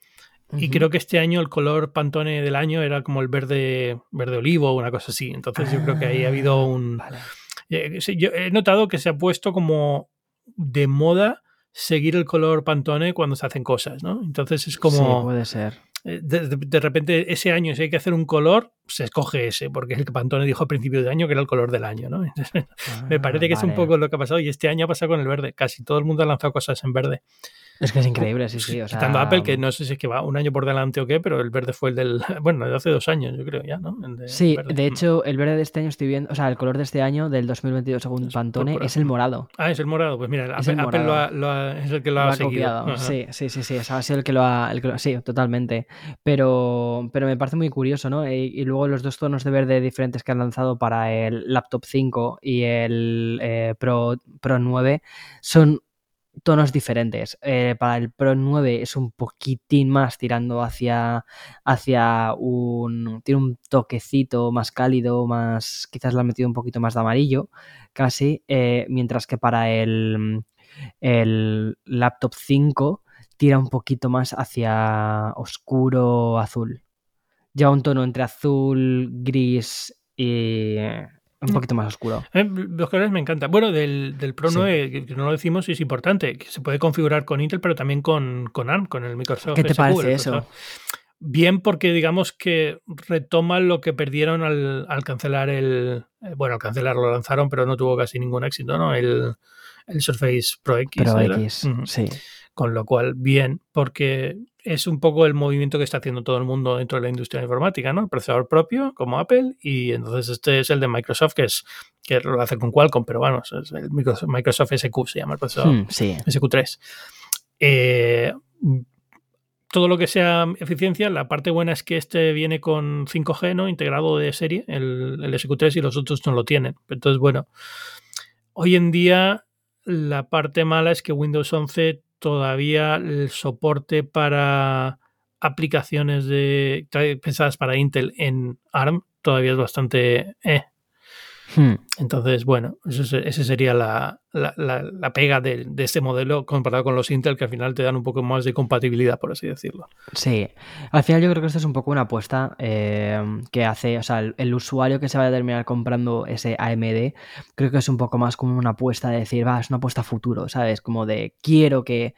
Y creo que este año el color Pantone del año era como el verde olivo o una cosa así. Entonces yo creo que ahí ha habido un... Vale. Yo he notado que se ha puesto como de moda seguir el color Pantone cuando se hacen cosas, ¿no? Entonces es como... Sí, puede ser. De repente ese año, si hay que hacer un color, se escoge ese, porque el Pantone dijo a principios de año que era el color del año, ¿no? Entonces, me parece que vale. Es un poco lo que ha pasado, y este año ha pasado con el verde. Casi todo el mundo ha lanzado cosas en verde. Es que es increíble, sí. O sea, quitando Apple, que no sé si es que va un año por delante o qué, pero el verde fue el del... Bueno, de hace 2 años, yo creo ya, ¿no? Sí, de hecho, el verde de este año estoy viendo... O sea, el color de este año, del 2022, según Pantone, es el morado. Ah, es el morado. Pues mira, Apple es el que lo ha seguido. Sí. O sea, ha sido el que lo ha... Sí, totalmente. Pero me parece muy curioso, ¿no? Y luego los 2 tonos de verde diferentes que han lanzado para el Laptop 5 y el Pro 9 son... tonos diferentes. Para el Pro 9 es un poquitín más tirando hacia un... Tiene un toquecito más cálido, más... Quizás le ha metido un poquito más de amarillo, casi. Mientras que para el Laptop 5 tira un poquito más hacia oscuro azul. Lleva un tono entre azul, gris y... un poquito más oscuro. Los colores me encantan. Bueno, del Pro 9, que no lo decimos, es importante, que se puede configurar con Intel, pero también con ARM, con el Microsoft SQ3. ¿Qué te parece eso? Bien, porque digamos que retoma lo que perdieron al cancelar el... Bueno, al cancelarlo lo lanzaron, pero no tuvo casi ningún éxito, ¿no? El Surface Pro X. Sí. Con lo cual, bien, porque es un poco el movimiento que está haciendo todo el mundo dentro de la industria de informática, ¿no? El procesador propio, como Apple, y entonces este es el de Microsoft, que lo hace con Qualcomm, pero bueno, es el Microsoft SQ, se llama el procesador, SQ3. Todo lo que sea eficiencia, la parte buena es que este viene con 5G, ¿no? Integrado de serie, el SQ3, y los otros no lo tienen. Entonces, bueno, hoy en día la parte mala es que Windows 11 todavía el soporte para aplicaciones pensadas para Intel en ARM todavía es bastante... Entonces, bueno, esa sería la pega de este modelo comparado con los Intel, que al final te dan un poco más de compatibilidad, por así decirlo. Sí, al final yo creo que esto es un poco una apuesta que hace, o sea, el usuario que se va a terminar comprando ese AMD, creo que es un poco más como una apuesta de decir, es una apuesta a futuro, ¿sabes? Como de quiero que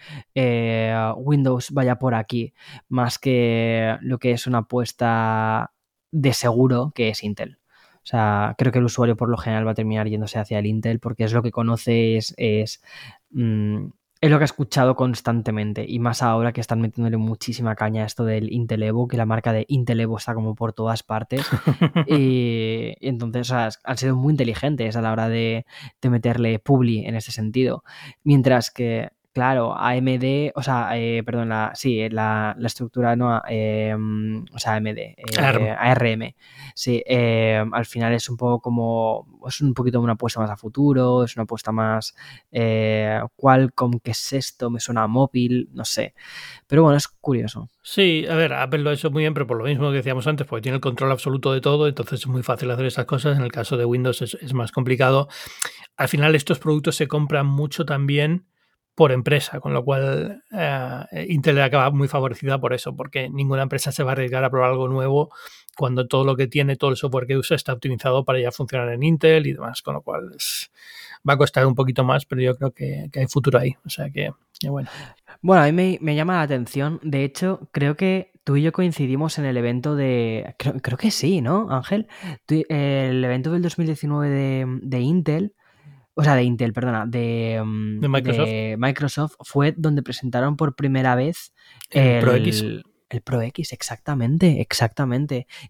Windows vaya por aquí, más que lo que es una apuesta de seguro que es Intel. O sea, creo que el usuario por lo general va a terminar yéndose hacia el Intel porque es lo que conoce, es lo que ha escuchado constantemente, y más ahora que están metiéndole muchísima caña a esto del Intel Evo, que la marca de Intel Evo está como por todas partes y entonces, o sea, han sido muy inteligentes a la hora de meterle publi en este sentido, mientras que, claro, AMD, o sea, la estructura, no, o sea, AMD, ARM, sí, al final es un poco como, es un poquito una apuesta más a futuro, es una apuesta más Qualcomm, ¿qué es esto? Me suena a móvil, no sé, pero bueno, es curioso. Sí, a ver, Apple lo ha hecho muy bien, pero por lo mismo que decíamos antes, porque tiene el control absoluto de todo, entonces es muy fácil hacer esas cosas. En el caso de Windows es más complicado. Al final estos productos se compran mucho también por empresa, con lo cual Intel acaba muy favorecida por eso, porque ninguna empresa se va a arriesgar a probar algo nuevo cuando todo lo que tiene, todo el software que usa está optimizado para ya funcionar en Intel y demás, con lo cual va a costar un poquito más, pero yo creo que hay futuro ahí, o sea que bueno. Bueno, a mí me llama la atención, de hecho, creo que tú y yo coincidimos en el evento de... Creo que sí, ¿no, Ángel? El evento del 2019 de Intel... O sea, de Intel, perdona, de Microsoft, fue donde presentaron por primera vez el Pro X. El Pro X, exactamente.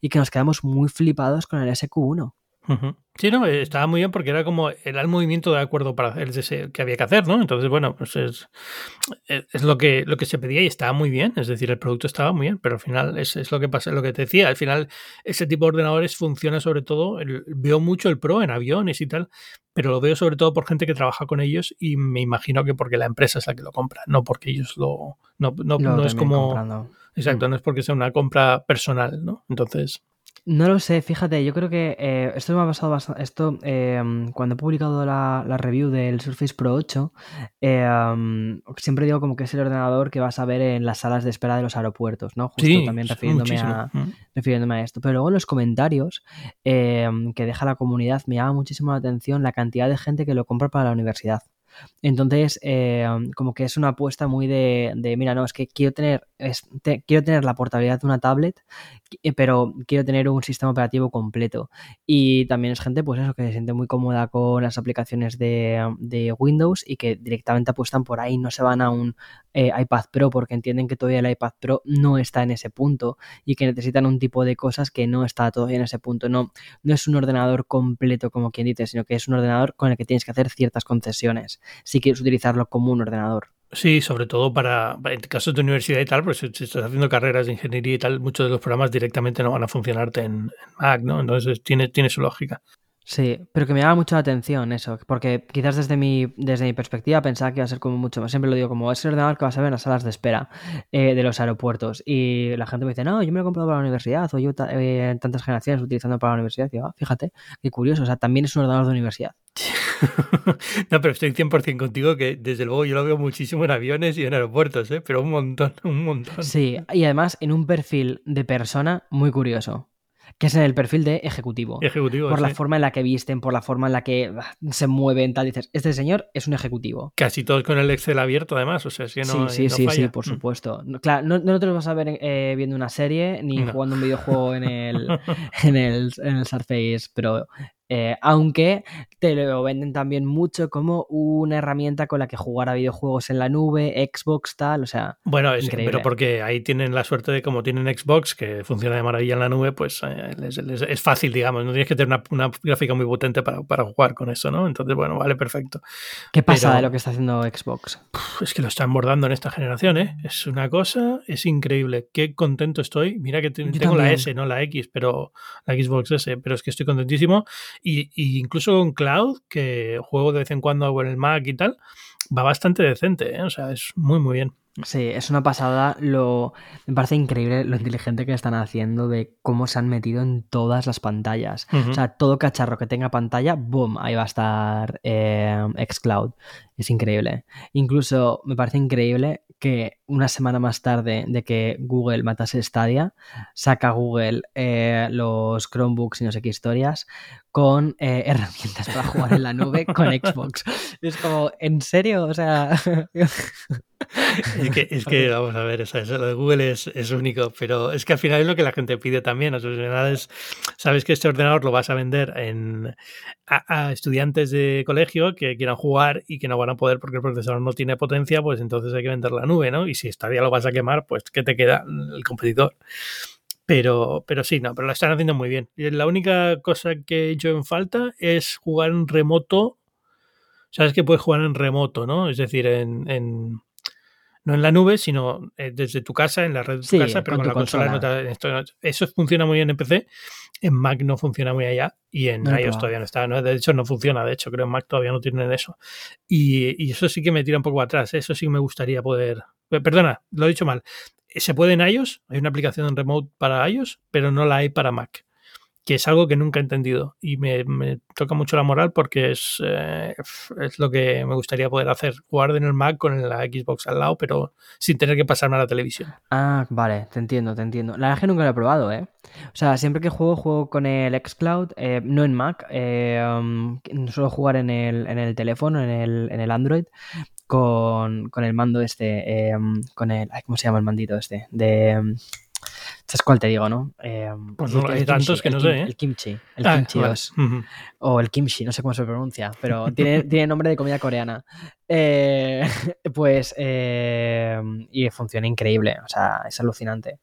Y que nos quedamos muy flipados con el SQ1. Uh-huh. Sí, no, estaba muy bien porque era como el movimiento de acuerdo para el que había que hacer, ¿no? Entonces, bueno, pues es lo que se pedía y estaba muy bien, es decir, el producto estaba muy bien, pero al final es lo que pasa, lo que te decía, al final ese tipo de ordenadores funciona sobre todo, veo mucho el Pro en aviones y tal, pero lo veo sobre todo por gente que trabaja con ellos y me imagino que porque la empresa es la que lo compra, no porque ellos lo... No es como... Comprando. Exacto, no es porque sea una compra personal, ¿no? Entonces... No lo sé, fíjate, yo creo que esto me ha pasado bastante. Esto, cuando he publicado la review del Surface Pro 8, siempre digo como que es el ordenador que vas a ver en las salas de espera de los aeropuertos, ¿no? Justo sí, también refiriéndome a esto. Pero luego en los comentarios que deja la comunidad me llama muchísimo la atención la cantidad de gente que lo compra para la universidad. Entonces, como que es una apuesta muy de mira, no, es que quiero tener la portabilidad de una tablet, pero quiero tener un sistema operativo completo. Y también es gente, pues eso, que se siente muy cómoda con las aplicaciones de Windows y que directamente apuestan por ahí, no se van a un iPad Pro porque entienden que todavía el iPad Pro no está en ese punto y que necesitan un tipo de cosas que no está todavía en ese punto. No es un ordenador completo, como quien dice, sino que es un ordenador con el que tienes que hacer ciertas concesiones si quieres utilizarlo como un ordenador. Sí, sobre todo para en casos de universidad y tal, porque si estás haciendo carreras de ingeniería y tal, muchos de los programas directamente no van a funcionarte en Mac, ¿no? Entonces tiene su lógica. Sí, pero que me llama mucho la atención eso, porque quizás desde mi perspectiva pensaba que iba a ser como mucho más, siempre lo digo, como ese ordenador que vas a ver en las salas de espera de los aeropuertos, y la gente me dice, no, yo me lo he comprado para la universidad, o yo tantas generaciones utilizando para la universidad, y fíjate, qué curioso, o sea, también es un ordenador de universidad. No, pero estoy 100% contigo que desde luego yo lo veo muchísimo en aviones y en aeropuertos, pero un montón. Sí, y además en un perfil de persona muy curioso, que es en el perfil de ejecutivo por sí. La forma en la que visten, por la forma en la que se mueven, tal, dices, este señor es un ejecutivo. Casi todos con el Excel abierto además, o sea, si no, sí, no falla. Sí, por supuesto. Claro, no te los vas a ver viendo una serie ni jugando un videojuego en el Surface Pro. Aunque te lo venden también mucho como una herramienta con la que jugar a videojuegos en la nube, Xbox, tal, o sea... Bueno, pero porque ahí tienen la suerte de como tienen Xbox, que funciona de maravilla en la nube, pues es fácil, digamos, no tienes que tener una gráfica muy potente para jugar con eso, ¿no? Entonces, bueno, vale, perfecto. ¿Qué pasa de lo que está haciendo Xbox? Es que lo están bordando en esta generación, Es una cosa, es increíble. Qué contento estoy. Mira que tengo también. La S, no la X, pero la Xbox S, pero es que estoy contentísimo. Y incluso con Cloud, que juego de vez en cuando en el Mac y tal, va bastante decente, o sea, es muy, muy bien. Sí, es una pasada. Me parece increíble lo inteligente que están haciendo de cómo se han metido en todas las pantallas. Uh-huh. O sea, todo cacharro que tenga pantalla, ¡boom! Ahí va a estar xCloud. Es increíble. Incluso me parece increíble que una semana más tarde de que Google matase Stadia, saca Google los Chromebooks y no sé qué historias con herramientas para jugar en la nube con Xbox. Es como, ¿en serio? O sea... Es que vamos a ver, lo de Google es único, pero es que al final es lo que la gente pide también. O sea, sabes que este ordenador lo vas a vender a estudiantes de colegio que quieran jugar y que no van a poder porque el procesador no tiene potencia, pues entonces hay que vender la nube, ¿no? Y si Stadia lo vas a quemar, pues ¿qué te queda? El competidor. Pero sí, no, pero lo están haciendo muy bien. La única cosa que he hecho en falta es jugar en remoto. Sabes que puedes jugar en remoto, ¿no? Es decir, no en la nube, sino desde tu casa, en la red de tu casa, pero con la consola. Eso funciona muy bien en PC, en Mac no funciona muy allá y en iOS todavía no está. ¿No? De hecho, no funciona. De hecho, creo que en Mac todavía no tienen eso. Y eso sí que me tira un poco atrás. Eso sí que me gustaría poder... Perdona, lo he dicho mal. Se puede en iOS, hay una aplicación en remote para iOS, pero no la hay para Mac, que es algo que nunca he entendido y me toca mucho la moral porque es lo que me gustaría poder hacer, jugar en el Mac con la Xbox al lado, pero sin tener que pasarme a la televisión. Ah, vale, te entiendo. La verdad es que nunca lo he probado, O sea, siempre que juego con el xCloud, no en Mac, suelo jugar en el teléfono, en el Android, con el mando este, con el... Ay, ¿cómo se llama el mandito este? ¿Sabes cuál te digo, no? Pues no, hay tantos que no sé, El kimchi. El kimchi 2. Vale. Uh-huh. O el kimchi, no sé cómo se pronuncia, pero tiene nombre de comida coreana. Y funciona increíble, o sea, es alucinante.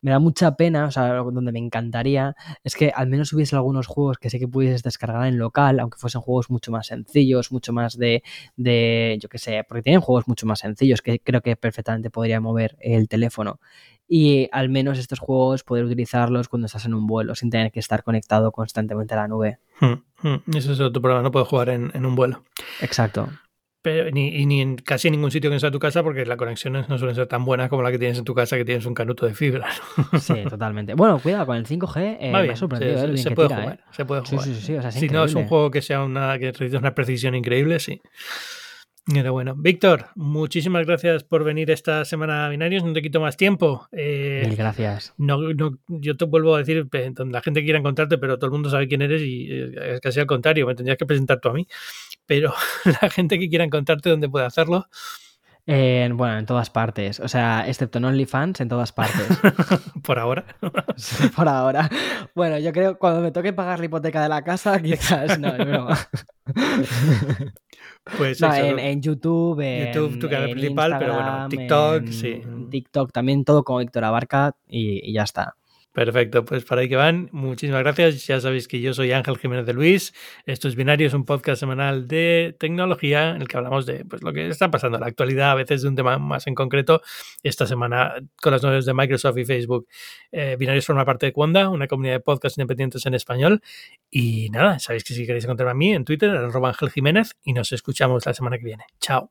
Me da mucha pena, o sea, donde me encantaría es que al menos hubiese algunos juegos que sé que pudieses descargar en local, aunque fuesen juegos mucho más sencillos, mucho más de yo qué sé, porque tienen juegos mucho más sencillos que creo que perfectamente podría mover el teléfono. Y al menos estos juegos poder utilizarlos cuando estás en un vuelo sin tener que estar conectado constantemente a la nube. Eso es otro problema, no puedes jugar en un vuelo. Exacto. Pero, ni en casi ningún sitio que no sea tu casa, porque las conexiones no suelen ser tan buenas como la que tienes en tu casa, que tienes un canuto de fibra, ¿no? Sí, totalmente. Bueno, cuidado, con el 5G me ha sorprendido. Se puede jugar. Sí, o sea, si no es un juego que sea que realice una precisión increíble, sí. Enhorabuena. Víctor, muchísimas gracias por venir esta semana a Binarios. No te quito más tiempo. Mil gracias. No, yo te vuelvo a decir, la gente quiera encontrarte, pero todo el mundo sabe quién eres y es casi al contrario. Me tendrías que presentar tú a mí. Pero la gente que quiera encontrarte, ¿dónde puede hacerlo? Bueno, en todas partes. O sea, excepto en OnlyFans, en todas partes. ¿Por ahora? Sí, por ahora. Bueno, yo creo que cuando me toque pagar la hipoteca de la casa, quizás no, no. Pues no, en YouTube, en tu canal principal, Instagram, pero bueno, TikTok, sí. TikTok también, todo como Víctor Abarca y ya está. Perfecto, pues para ahí que van, muchísimas gracias. Ya sabéis que yo soy Ángel Jiménez de Luis. Esto es Binarios, un podcast semanal de tecnología en el que hablamos de pues, lo que está pasando en la actualidad, a veces de un tema más en concreto. Esta semana, con las novedades de Microsoft y Facebook, Binarios forma parte de Quanda, una comunidad de podcasts independientes en español. Y nada, sabéis que si queréis encontrarme a mí en Twitter, @AngelJiménez, y nos escuchamos la semana que viene. Chao.